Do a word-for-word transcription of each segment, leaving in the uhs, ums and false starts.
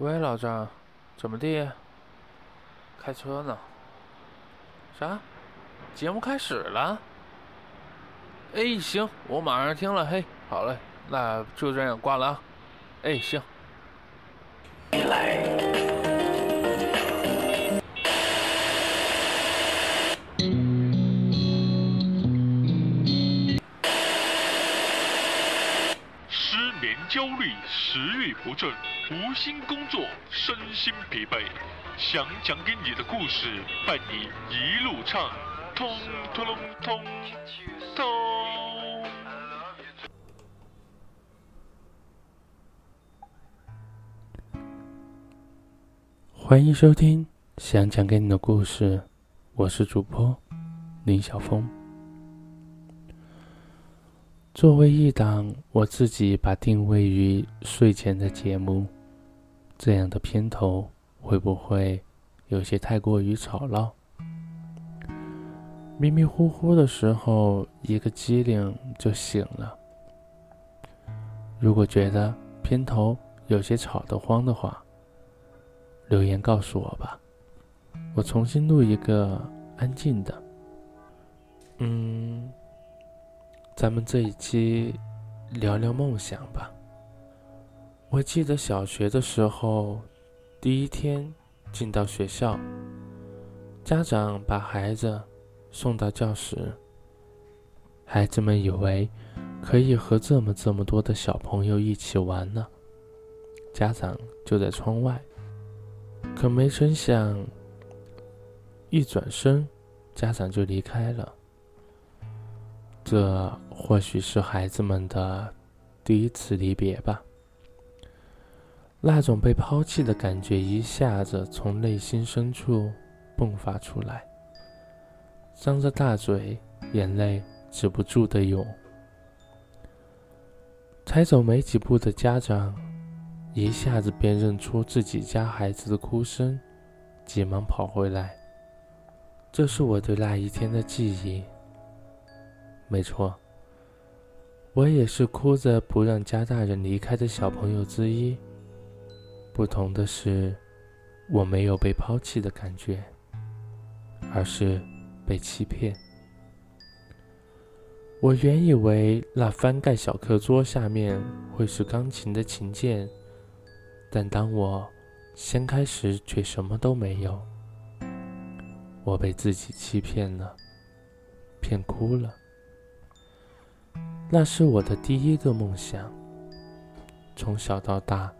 喂，老张，怎么地？开车呢？啥？节目开始了？哎，行，我马上听了。嘿，好嘞，那就这样挂了啊。哎，行。你来。 焦虑、食欲不振、无心工作、身心疲惫，想讲给你的故事，伴你一路唱，通通通通通。欢迎收听《想讲给你的故事》，我是主播林晓峰。 作为一档我自己把定位于睡前的节目，这样的片头会不会有些太过于吵闹？迷迷糊糊的时候，一个机灵就醒了。如果觉得片头有些吵得慌的话，留言告诉我吧，我重新录一个安静的。嗯。 咱们这一期聊聊梦想吧。我记得小学的时候，第一天进到学校，家长把孩子送到教室，孩子们以为可以和这么这么多的小朋友一起玩呢，家长就在窗外，可没成想，一转身，家长就离开了。 这或许是孩子们的第一次离别吧。那种被抛弃的感觉一下子从内心深处迸发出来，张着大嘴，眼泪止不住的涌。才走没几步的家长，一下子辨认出自己家孩子的哭声，急忙跑回来。这是我对那一天的记忆。 没错，我也是哭着不让家大人离开的小朋友之一。不同的是，我没有被抛弃的感觉，而是被欺骗。我原以为那翻盖小课桌下面会是钢琴的琴键，但当我掀开时，却什么都没有。我被自己欺骗了，骗哭了。 那是我的第一个梦想。从小到大，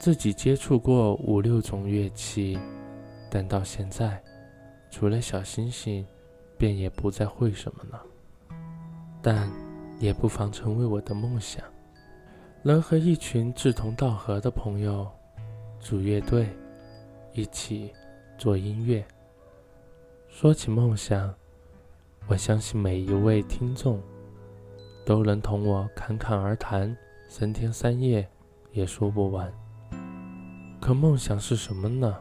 自己接触过五六种乐器，但到现在，除了小星星，便也不再会什么了。但也不妨成为我的梦想，能和一群志同道合的朋友组乐队，一起做音乐。说起梦想，我相信每一位听众。 都能同我侃侃而谈，三天三夜也说不完。可梦想是什么呢？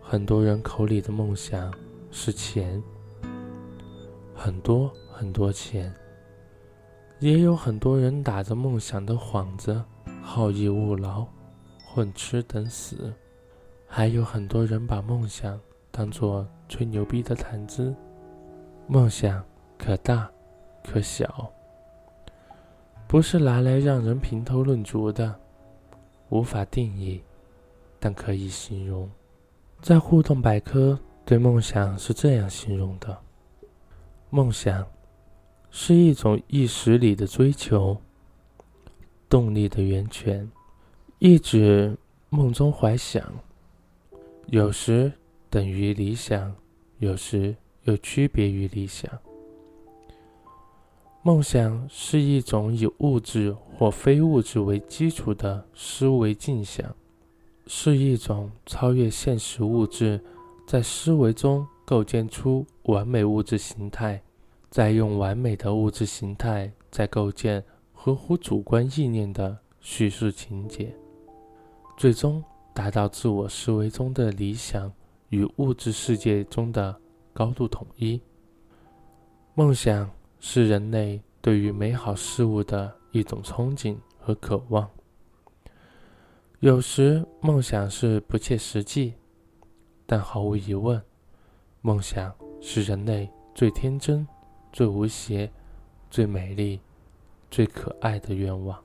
很多人口里的梦想是钱，很多很多钱。也有很多人打着梦想的幌子，好逸恶劳，混吃等死。还有很多人把梦想当作吹牛逼的谈资。梦想可大。 可小，不是拿来让人评头论足的，无法定义，但可以形容。在互动百科对梦想是这样形容的：梦想是一种意识里的追求，动力的源泉，意指梦中怀想，有时等于理想，有时又区别于理想。 梦想是一种以物质或非物质为基础的思维镜像，是一种超越现实物质，在思维中构建出完美物质形态，再用完美的物质形态再构建合乎主观意念的叙事情节，最终达到自我思维中的理想与物质世界中的高度统一。梦想。 是人类对于美好事物的一种憧憬和渴望，有时梦想是不切实际，但毫无疑问，梦想是人类最天真、最无邪、最美丽、最可爱的愿望。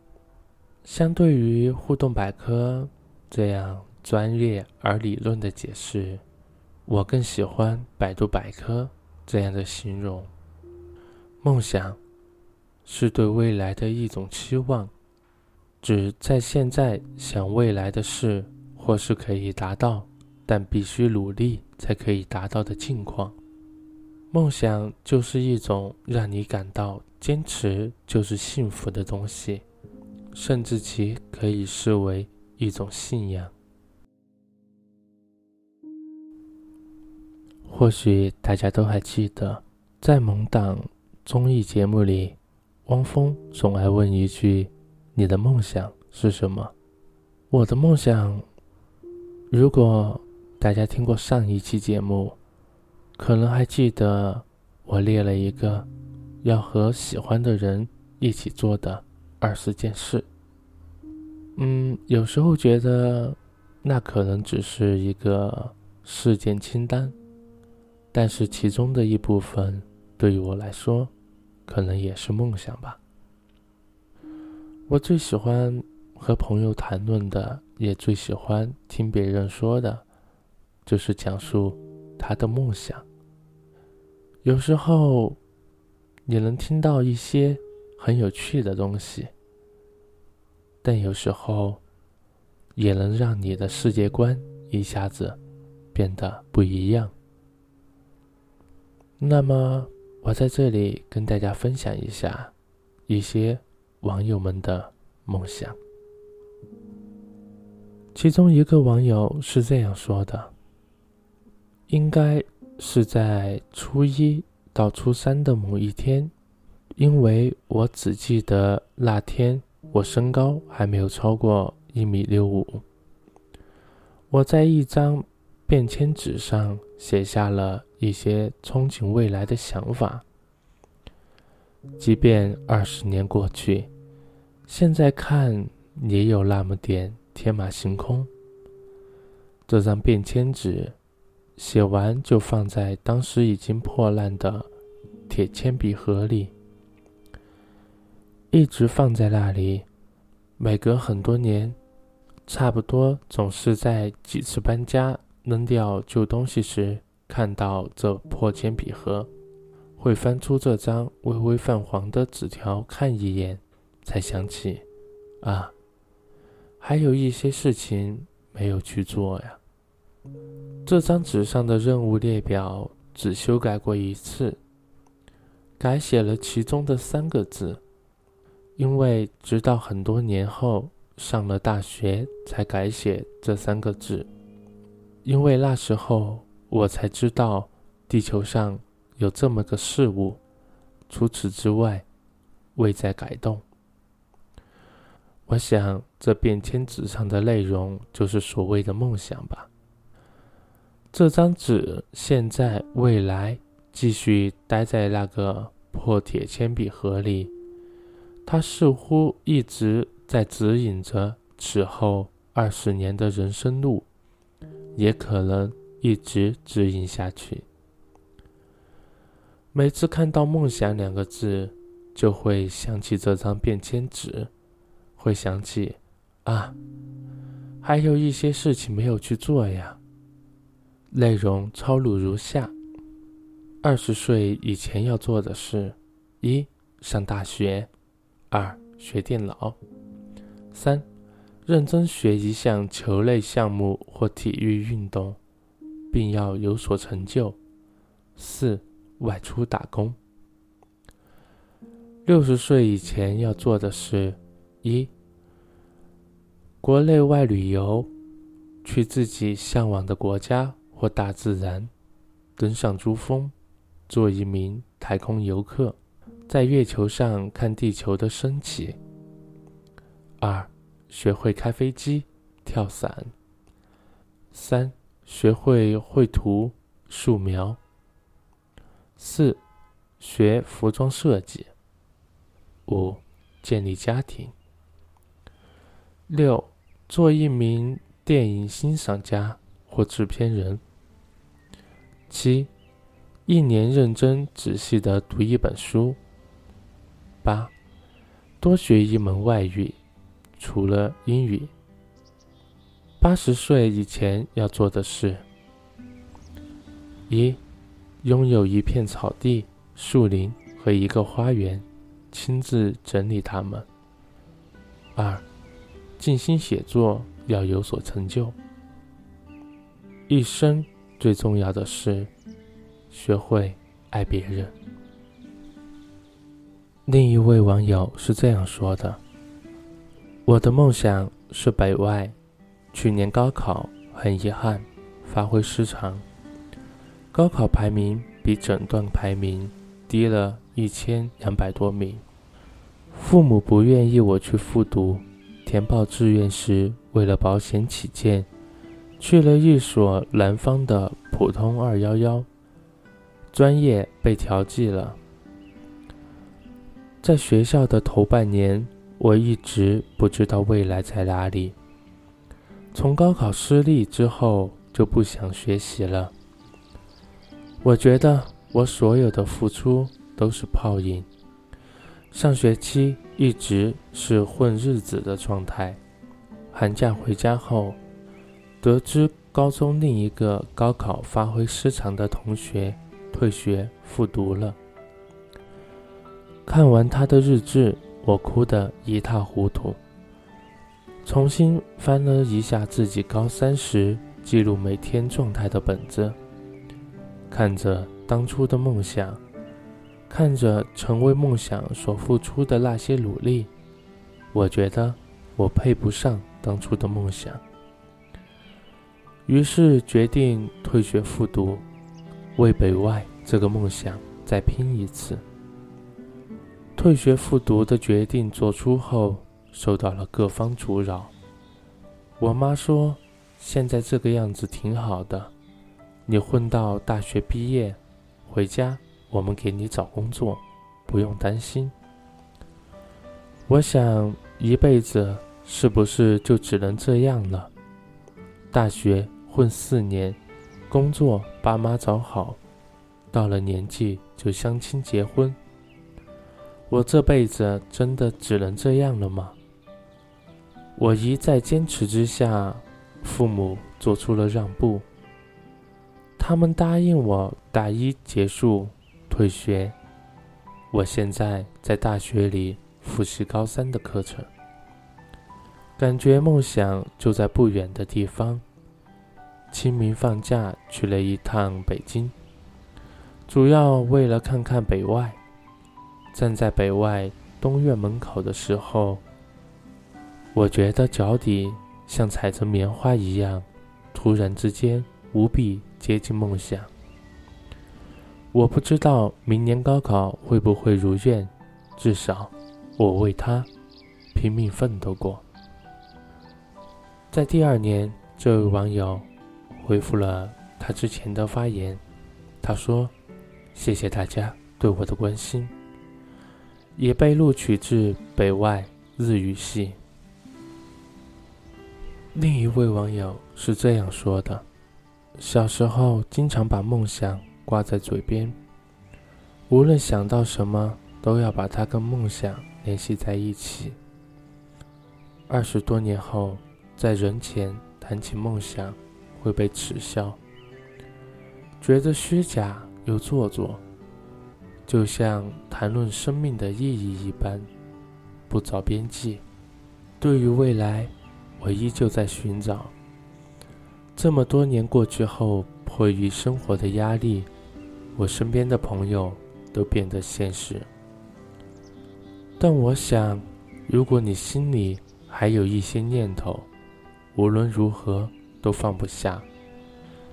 相对于互动百科这样专业而理论的解释，我更喜欢百度百科这样的形容：梦想是对未来的一种期望，指在现在想未来的事，或是可以达到，但必须努力才可以达到的境况。梦想就是一种让你感到坚持就是幸福的东西，甚至其可以视为一种信仰。或许大家都还记得，在某档综艺节目里，汪峰总爱问一句：你的梦想是什么？我的梦想，如果大家听过上一期节目，可能还记得我列了一个要和喜欢的人一起做的二十件事。嗯，有时候觉得那可能只是一个事件清单，但是其中的一部分对于我来说，可能也是梦想吧。我最喜欢和朋友谈论的，也最喜欢听别人说的，就是讲述他的梦想。有时候你能听到一些很有趣的东西，但有时候也能让你的世界观一下子变得不一样。那么我在这里跟大家分享一下一些网友们的梦想。其中一个网友是这样说的：应该是在初一到初三的某一天，因为我只记得那天我身高还没有超过一米六五，我在一张便签纸上写下了一些憧憬未来的想法。即便二十年过去，现在看也有那么点天马行空。这张便签纸写完就放在当时已经破烂的铁铅笔盒里，一直放在那里，每隔很多年，差不多总是在几次搬家扔掉旧东西时看到这破铅笔盒，会翻出这张微微泛黄的纸条看一眼，才想起，啊，还有一些事情没有去做呀。这张纸上的任务列表只修改过一次，改写了其中的三个字，因为直到很多年后上了大学才改写这三个字，因为那时候我才知道地球上有这么个事物，除此之外未再改动。我想这便签纸上的内容就是所谓的梦想吧。这张纸现在未来继续待在那个破铁铅笔盒里，它似乎一直在指引着此后二十年的人生路，也可能一直指引下去。每次看到梦想两个字，就会想起这张便签纸，会想起，啊，还有一些事情没有去做呀。内容抄录如下：二十岁以前要做的事：一、上大学；二、学电脑；三、认真学一项球类项目或体育运动，并要有所成就；四、外出打工。六十岁以前要做的事：一、国内外旅游，去自己向往的国家或大自然，登上珠峰，做一名太空游客，在月球上看地球的升起。二、学会开飞机、跳伞。三、学会绘图、素描。四、学服装设计。五、建立家庭。六、做一名电影欣赏家或制片人。七、一年认真仔细地读一本书。八、多学一门外语，除了英语。八十岁以前要做的事：一、拥有一片草地、树林和一个花园，亲自整理它们。二、静心写作，要有所成就。一生最重要的是学会爱别人。另一位网友是这样说的：我的梦想是北外，去年高考很遗憾发挥失常，高考排名比整段排名低了一千两百多名，父母不愿意我去复读，填报志愿时为了保险起见，去了一所南方的普通二幺幺，专业被调剂了。在学校的头半年，我一直不知道未来在哪里。从高考失利之后就不想学习了，我觉得我所有的付出都是泡影。上学期一直是混日子的状态，寒假回家后，得知高中另一个高考发挥失常的同学退学复读了。看完他的日志，我哭得一塌糊涂。重新翻了一下自己高三时记录每天状态的本子，看着当初的梦想，看着成为梦想所付出的那些努力，我觉得我配不上当初的梦想，于是决定退学复读，为北外这个梦想再拼一次。退学复读的决定做出后，受到了各方阻扰。我妈说，现在这个样子挺好的，你混到大学毕业，回家我们给你找工作，不用担心。我想一辈子是不是就只能这样了？大学混四年，工作爸妈找好，到了年纪就相亲结婚，我这辈子真的只能这样了吗？我一再坚持之下，父母做出了让步，他们答应我大一结束退学。我现在在大学里复习高三的课程，感觉梦想就在不远的地方。清明放假去了一趟北京，主要为了看看北外。站在北外东院门口的时候，我觉得脚底像踩着棉花一样，突然之间无比接近梦想。我不知道明年高考会不会如愿，至少我为它拼命奋斗过。在第二年，这位网友回复了他之前的发言，他说：谢谢大家对我的关心，也被录取至北外日语系。另一位网友是这样说的：小时候经常把梦想挂在嘴边，无论想到什么都要把它跟梦想联系在一起。二十多年后，在人前谈起梦想会被耻笑，觉得虚假又做作，就像谈论生命的意义一般，不着边际。对于未来，我依旧在寻找。这么多年过去后，迫于生活的压力，我身边的朋友都变得现实。但我想，如果你心里还有一些念头，无论如何都放不下，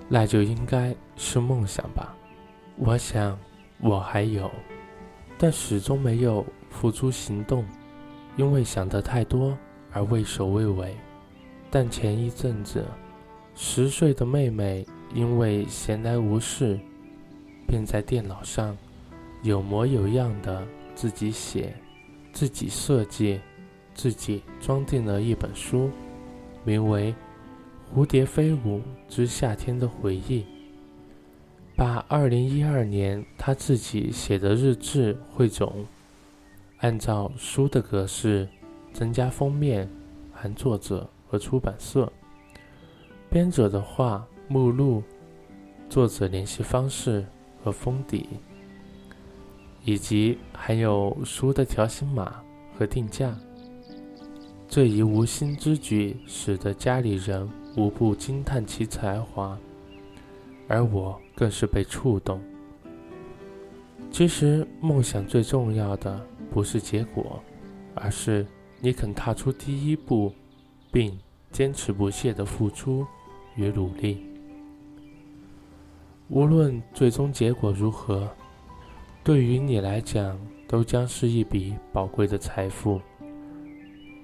那就应该是梦想吧。我想我还有，但始终没有付诸行动，因为想得太多而畏首畏尾。但前一阵子，十岁的妹妹因为闲来无事，便在电脑上有模有样的自己写、自己设计、自己装订了一本书，名为《蝴蝶飞舞之夏天的回忆》，把二零一二年他自己写的日志汇总，按照书的格式增加封面、含作者和出版社、编者的话、目录、作者联系方式和封底，以及还有书的条形码和定价。这一无心之举使得家里人无不惊叹其才华，而我更是被触动。其实梦想最重要的不是结果，而是你肯踏出第一步，并坚持不懈的付出与努力。无论最终结果如何，对于你来讲都将是一笔宝贵的财富。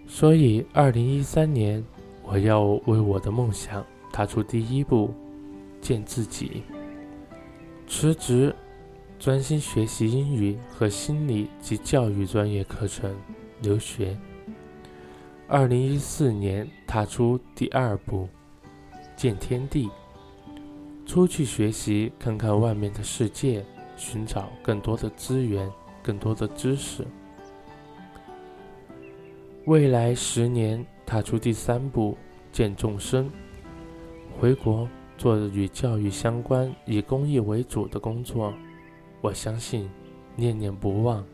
所以二零一三年我要为我的梦想踏出第一步，见自己，辞职，专心学习英语和心理及教育专业课程，留学。二零一四年踏出第二步，见天地，出去学习，看看外面的世界，寻找更多的资源，更多的知识。未来十年踏出第三步，见众生，回国做与教育相关、以公益为主的工作。我相信念念不忘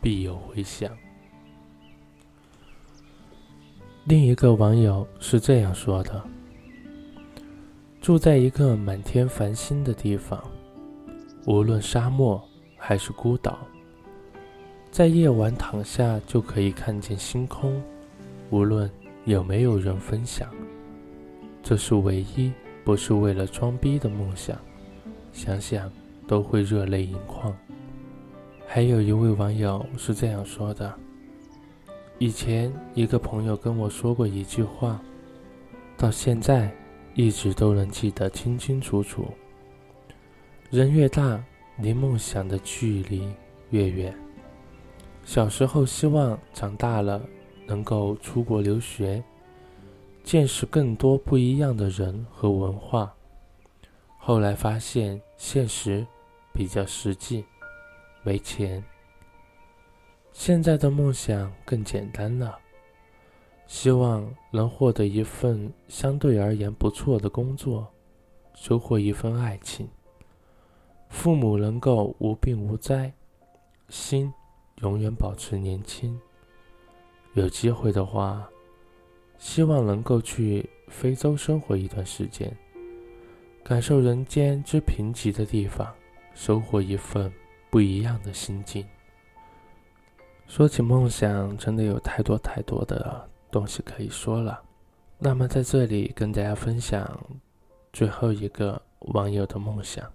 必有回响。另一个网友是这样说的：住在一个满天繁星的地方，无论沙漠还是孤岛，在夜晚躺下就可以看见星空，无论有没有人分享。这是唯一不是为了装逼的梦想，想想都会热泪盈眶。还有一位网友是这样说的：以前一个朋友跟我说过一句话，到现在一直都能记得清清楚楚。人越大，离梦想的距离越远。小时候希望长大了能够出国留学，见识更多不一样的人和文化。后来发现现实比较实际，没钱。现在的梦想更简单了，希望能获得一份相对而言不错的工作，收获一份爱情，父母能够无病无灾，心永远保持年轻。有机会的话，希望能够去非洲生活一段时间，感受人间之贫瘠的地方，收获一份不一样的心境。说起梦想，真的有太多太多的东西可以说了。那么在这里跟大家分享最后一个网友的梦想：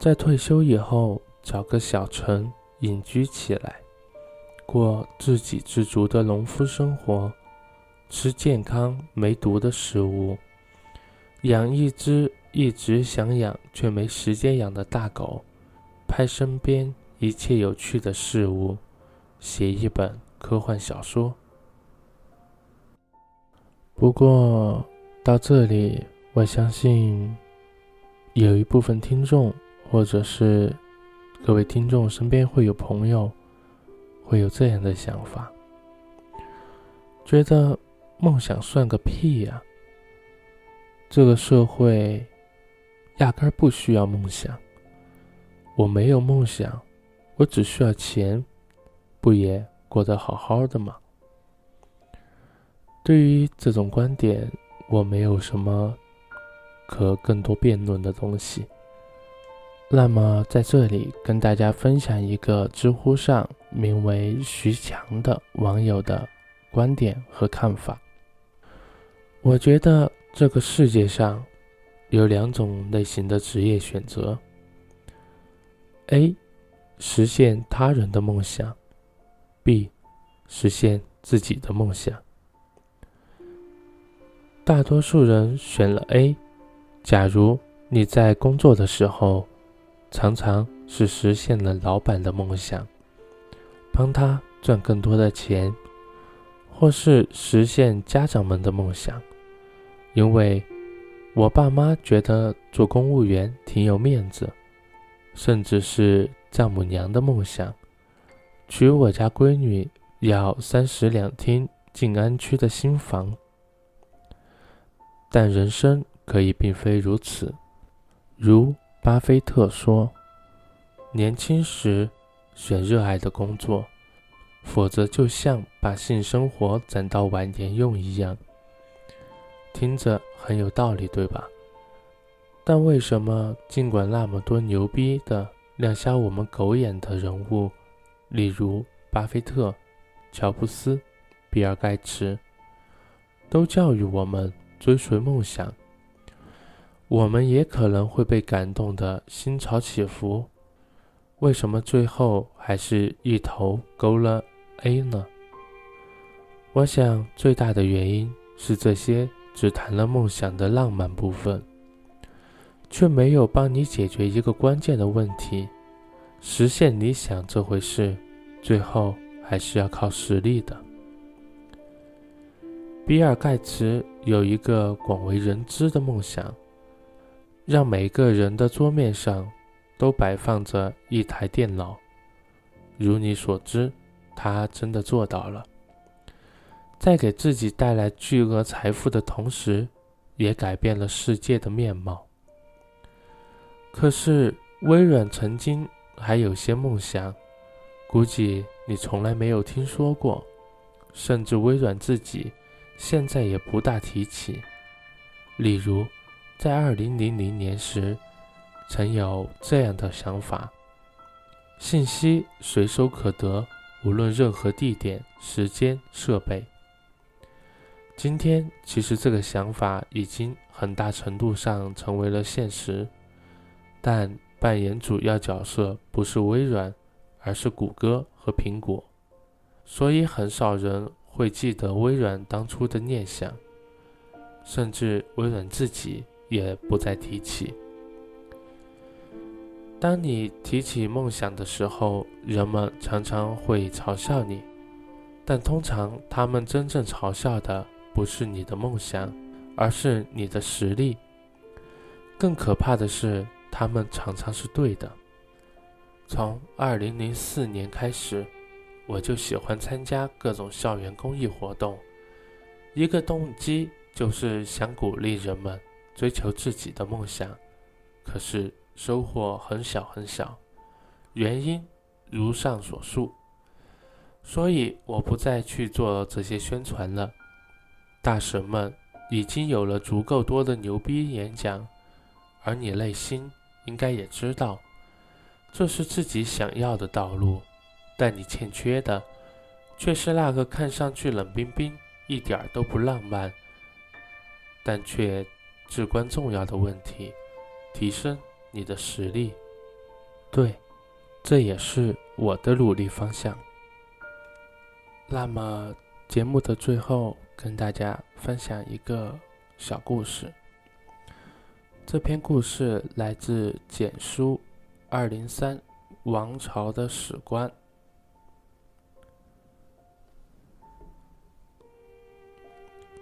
在退休以后找个小城隐居起来，过自给自足的农夫生活，吃健康没毒的食物，养一只一直想养却没时间养的大狗，拍身边一切有趣的事物，写一本科幻小说。不过到这里，我相信有一部分听众，或者是各位听众身边会有朋友会有这样的想法，觉得梦想算个屁啊，这个社会压根不需要梦想，我没有梦想，我只需要钱，不也过得好好的吗？对于这种观点，我没有什么可更多辩论的东西。那么在这里跟大家分享一个知乎上名为徐强的网友的观点和看法。我觉得这个世界上有两种类型的职业选择： A. 实现他人的梦想， B. 实现自己的梦想。大多数人选了 A。 假如你在工作的时候，常常是实现了老板的梦想，帮他赚更多的钱，或是实现家长们的梦想。因为我爸妈觉得做公务员挺有面子，甚至是丈母娘的梦想，娶我家闺女要三室两厅静安区的新房。但人生可以并非如此，如巴菲特说，年轻时选热爱的工作，否则就像把性生活攒到晚年用一样。听着很有道理，对吧？但为什么尽管那么多牛逼的亮瞎我们狗眼的人物，例如巴菲特、乔布斯、比尔盖茨，都教育我们追随梦想，我们也可能会被感动的心潮起伏，为什么最后还是一头勾了 A 呢？我想最大的原因是这些只谈了梦想的浪漫部分，却没有帮你解决一个关键的问题，实现理想这回事，最后还是要靠实力的。比尔盖茨有一个广为人知的梦想，让每个人的桌面上都摆放着一台电脑。如你所知，他真的做到了。在给自己带来巨额财富的同时，也改变了世界的面貌。可是微软曾经还有些梦想，估计你从来没有听说过，甚至微软自己现在也不大提起。例如在二零零零年时，曾有这样的想法：信息随手可得，无论任何地点、时间、设备。今天其实这个想法已经很大程度上成为了现实，但扮演主要角色不是微软，而是谷歌和苹果，所以很少人会记得微软当初的念想，甚至微软自己也不再提起。当你提起梦想的时候，人们常常会嘲笑你，但通常他们真正嘲笑的不是你的梦想，而是你的实力。更可怕的是，他们常常是对的。从二零零四年开始，我就喜欢参加各种校园公益活动，一个动机就是想鼓励人们追求自己的梦想，可是收获很小很小，原因如上所述，所以我不再去做这些宣传了。大神们已经有了足够多的牛逼演讲，而你内心应该也知道，这是自己想要的道路，但你欠缺的却是那个看上去冷冰冰、一点都不浪漫，但却至关重要的问题：提升你的实力。对，这也是我的努力方向。那么节目的最后，跟大家分享一个小故事。这篇故事来自简书二零三，王朝的史官。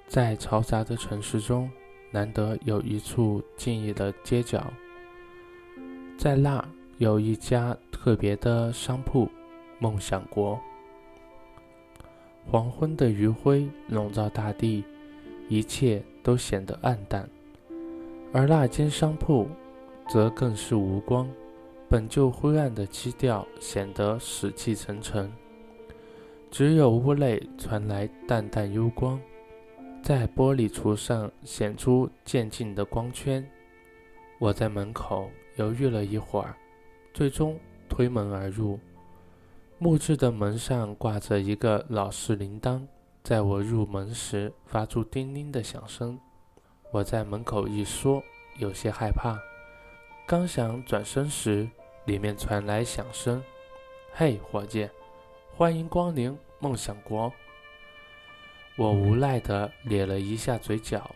在嘈杂的城市中，难得有一处静谧的街角，在那儿有一家特别的商铺——梦想国。黄昏的余晖笼罩大地，一切都显得暗淡，而那间商铺则更是无光，本就灰暗的基调显得死气沉沉，只有屋内传来淡淡幽光，在玻璃橱上显出渐进的光圈。我在门口犹豫了一会儿，最终推门而入。木质的门上挂着一个老式铃铛，在我入门时发出叮铃的响声。我在门口一缩，有些害怕，刚想转身时，里面传来响声：嘿，伙计，欢迎光临梦想国。我无奈地咧了一下嘴角，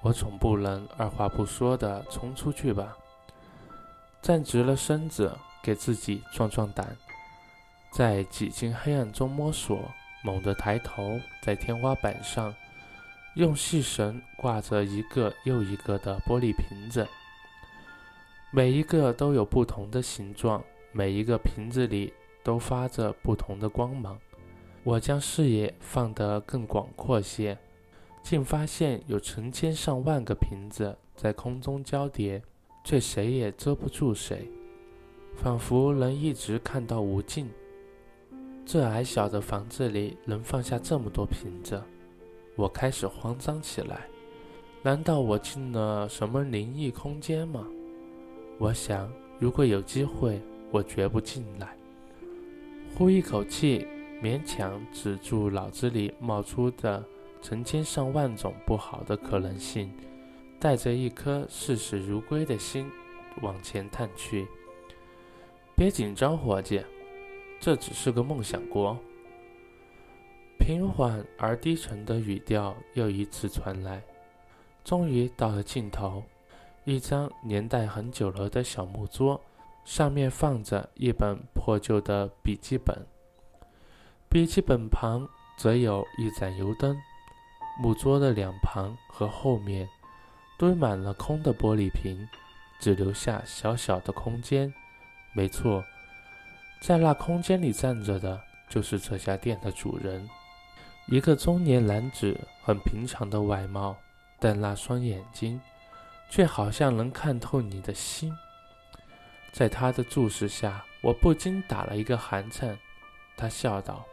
我总不能二话不说地冲出去吧。站直了身子，给自己壮壮胆，在几近黑暗中摸索，猛地抬头，在天花板上用细绳挂着一个又一个的玻璃瓶子，每一个都有不同的形状，每一个瓶子里都发着不同的光芒。我将视野放得更广阔些，竟发现有成千上万个瓶子在空中交叠，却谁也遮不住谁，仿佛能一直看到无尽。这矮小的房子里能放下这么多瓶子，我开始慌张起来。难道我进了什么灵异空间吗？我想，如果有机会，我绝不进来。呼一口气，勉强止住脑子里冒出的成千上万种不好的可能性，带着一颗视死如归的心往前探去。别紧张，伙计，这只是个梦想国。平缓而低沉的语调又一次传来。终于到了尽头，一张年代很久了的小木桌，上面放着一本破旧的笔记本，笔记本旁则有一盏油灯。木桌的两旁和后面堆满了空的玻璃瓶，只留下小小的空间。没错，在那空间里站着的就是这家店的主人，一个中年男子，很平常的外貌，但那双眼睛却好像能看透你的心。在他的注视下，我不禁打了一个寒颤。他笑道：“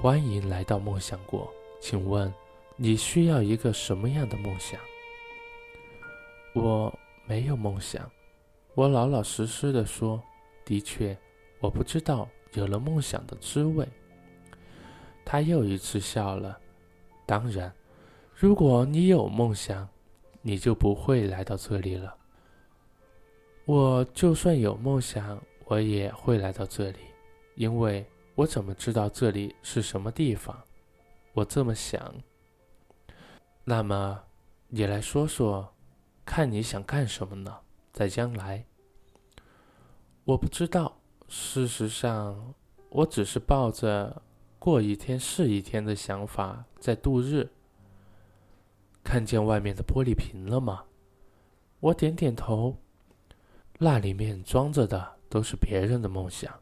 欢迎来到梦想国，请问你需要一个什么样的梦想？”我没有梦想，我老老实实地说，的确，我不知道有了梦想的滋味。他又一次笑了。当然，如果你有梦想，你就不会来到这里了。我就算有梦想，我也会来到这里，因为我怎么知道这里是什么地方？我这么想。那么，你来说说，看你想干什么呢？在将来。我不知道，事实上，我只是抱着过一天是一天的想法在度日。看见外面的玻璃瓶了吗？我点点头。那里面装着的都是别人的梦想。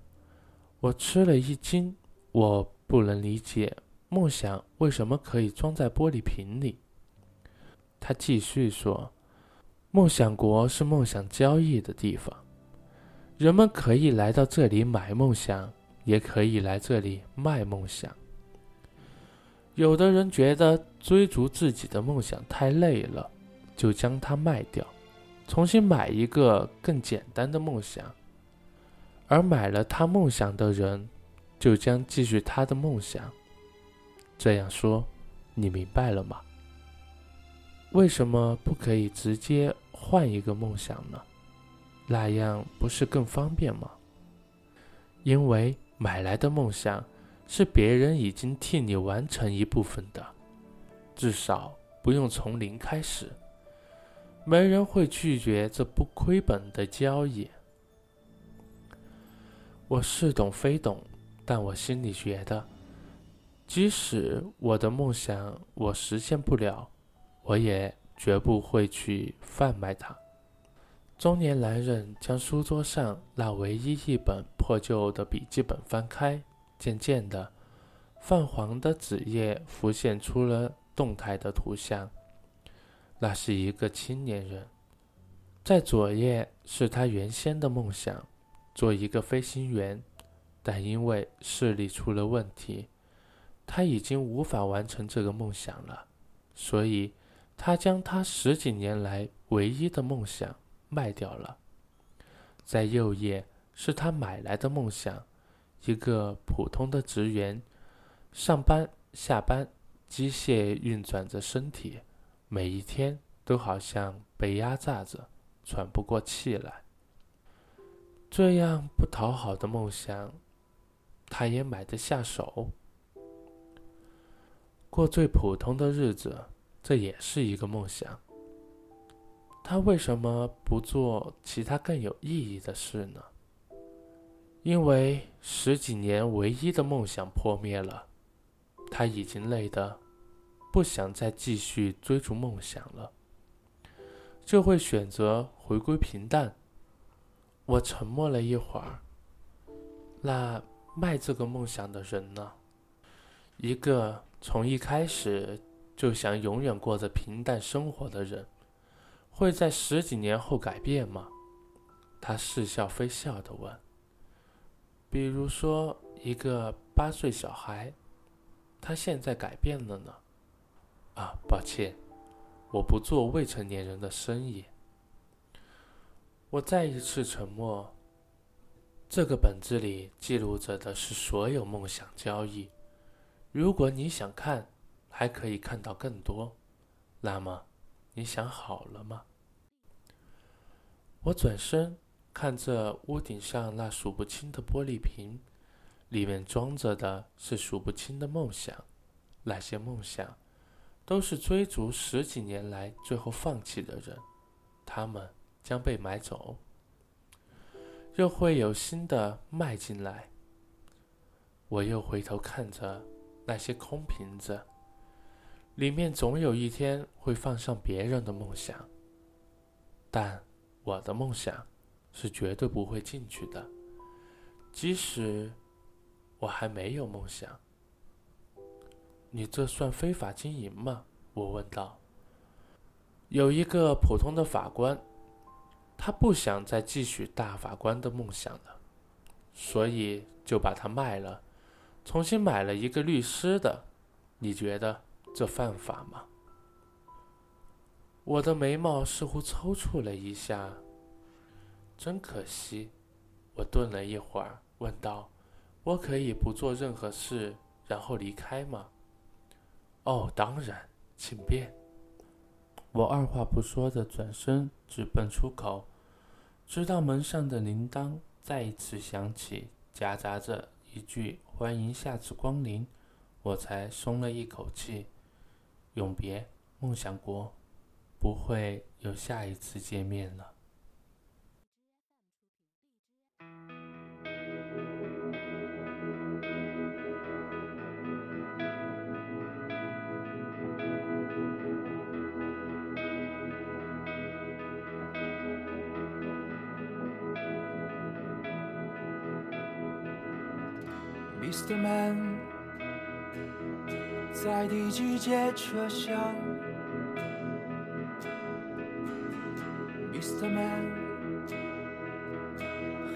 我吃了一惊，我不能理解梦想为什么可以装在玻璃瓶里。他继续说，梦想国是梦想交易的地方。人们可以来到这里买梦想，也可以来这里卖梦想。有的人觉得追逐自己的梦想太累了，就将它卖掉，重新买一个更简单的梦想。而买了他梦想的人，就将继续他的梦想。这样说，你明白了吗？为什么不可以直接换一个梦想呢？那样不是更方便吗？因为买来的梦想是别人已经替你完成一部分的，至少不用从零开始。没人会拒绝这不亏本的交易。我似懂非懂，但我心里觉得，即使我的梦想我实现不了，我也绝不会去贩卖它。中年男人将书桌上那唯一一本破旧的笔记本翻开，渐渐的，泛黄的纸页浮现出了动态的图像。那是一个青年人，在左页是他原先的梦想，做一个飞行员，但因为视力出了问题，他已经无法完成这个梦想了，所以他将他十几年来唯一的梦想卖掉了。在右页是他买来的梦想，一个普通的职员，上班下班，机械运转着身体，每一天都好像被压榨着，喘不过气来。这样不讨好的梦想，他也买得下手。过最普通的日子，这也是一个梦想。他为什么不做其他更有意义的事呢？因为十几年唯一的梦想破灭了，他已经累得不想再继续追逐梦想了，就会选择回归平淡。我沉默了一会儿，那卖这个梦想的人呢？一个从一开始就想永远过着平淡生活的人，会在十几年后改变吗？他似笑非笑地问。比如说一个八岁小孩，他现在改变了呢？啊，抱歉，我不做未成年人的生意。我再一次沉默。这个本子里记录着的是所有梦想交易，如果你想看，还可以看到更多。那么，你想好了吗？我转身看着屋顶上那数不清的玻璃瓶，里面装着的是数不清的梦想。那些梦想都是追逐十几年来最后放弃的人，他们将被买走，又会有新的迈进来。我又回头看着那些空瓶子，里面总有一天会放上别人的梦想，但我的梦想是绝对不会进去的，即使我还没有梦想。你这算非法经营吗？我问道。有一个普通的法官，他不想再继续大法官的梦想了，所以就把它卖了，重新买了一个律师的。你觉得这犯法吗？我的眉毛似乎抽搐了一下。真可惜，我顿了一会儿，问道：我可以不做任何事，然后离开吗？哦，当然，请便。我二话不说的转身，直奔出口，直到门上的铃铛再一次响起，夹杂着一句“欢迎下次光临”，我才松了一口气。永别，梦想国，不会有下一次见面了。mister Man 在第几节车厢， mister Man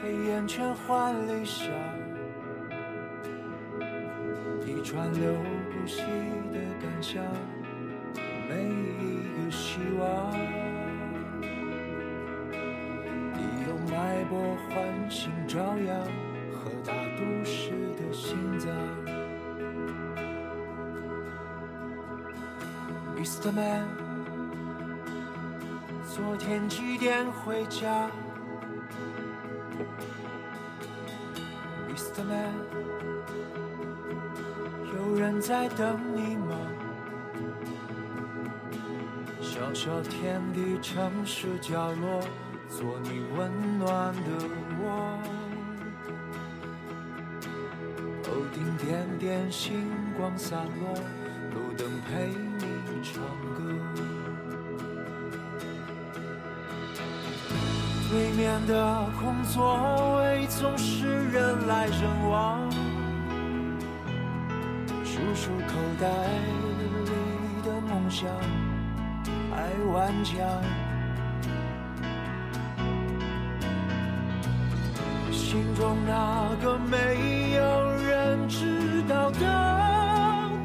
黑眼圈换理想，一川流不息的感想，每一个希望你有脉搏唤醒朝阳和大都市的心脏。 mister Man 昨天几点回家， mister Man 有人在等你吗？小小天地城市角落，做你温暖的我，一点点星光散落，路灯陪你唱歌。对面的空座位总是人来人往，数数口袋里的梦想，爱顽强。心中那个没有人知道的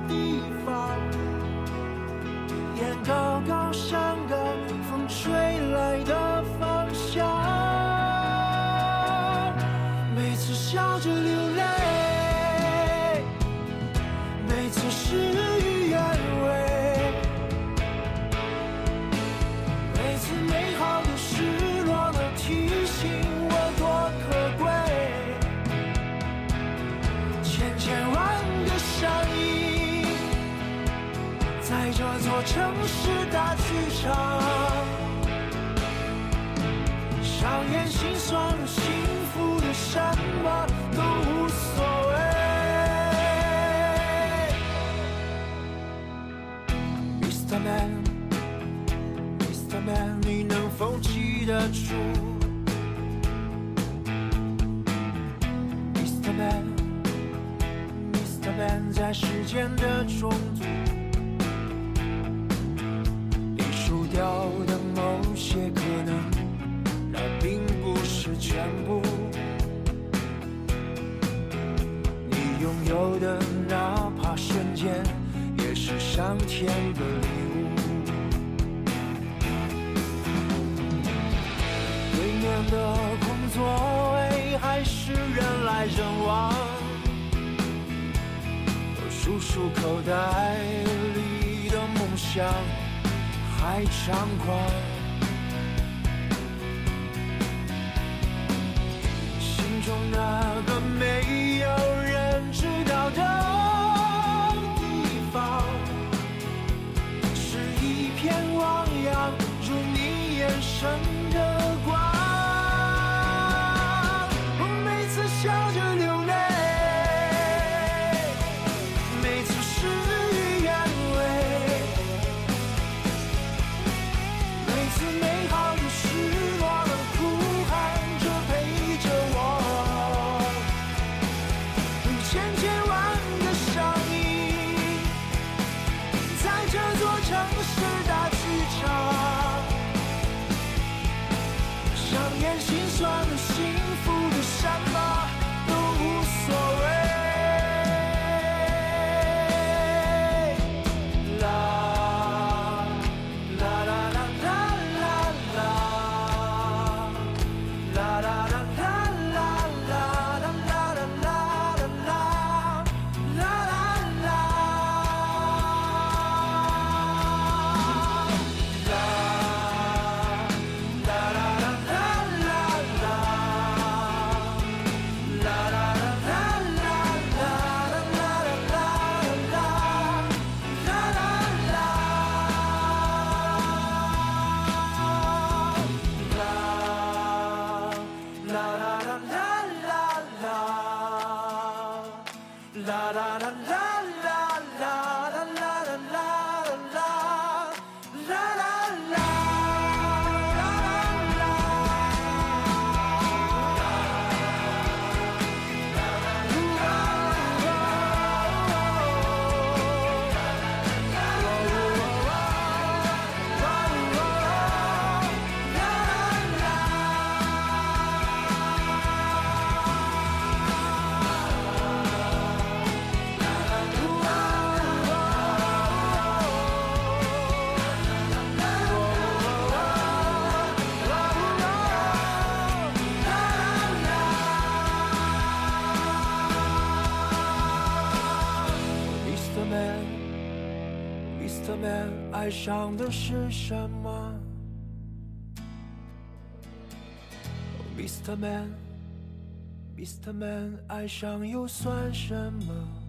地方，眼高高山高，风吹来的方向，每次笑着流泪，每次事与愿违，每次美好的失落的提醒我多可贵，在这座城市大剧场上演心酸的幸福的，什么都无所谓。Mister Man， Mister Man 在时间的中途，你输掉的某些可能，那并不是全部。你拥有的哪怕瞬间，也是上天的礼物。对面的空座位还是人来人往，数数口袋里的梦想还猖狂。心中那个没有人知道的地方，是一片汪洋，如你眼神。爱上的是什么？ Oh， Mister Man， Mister Man， 爱上又算什么？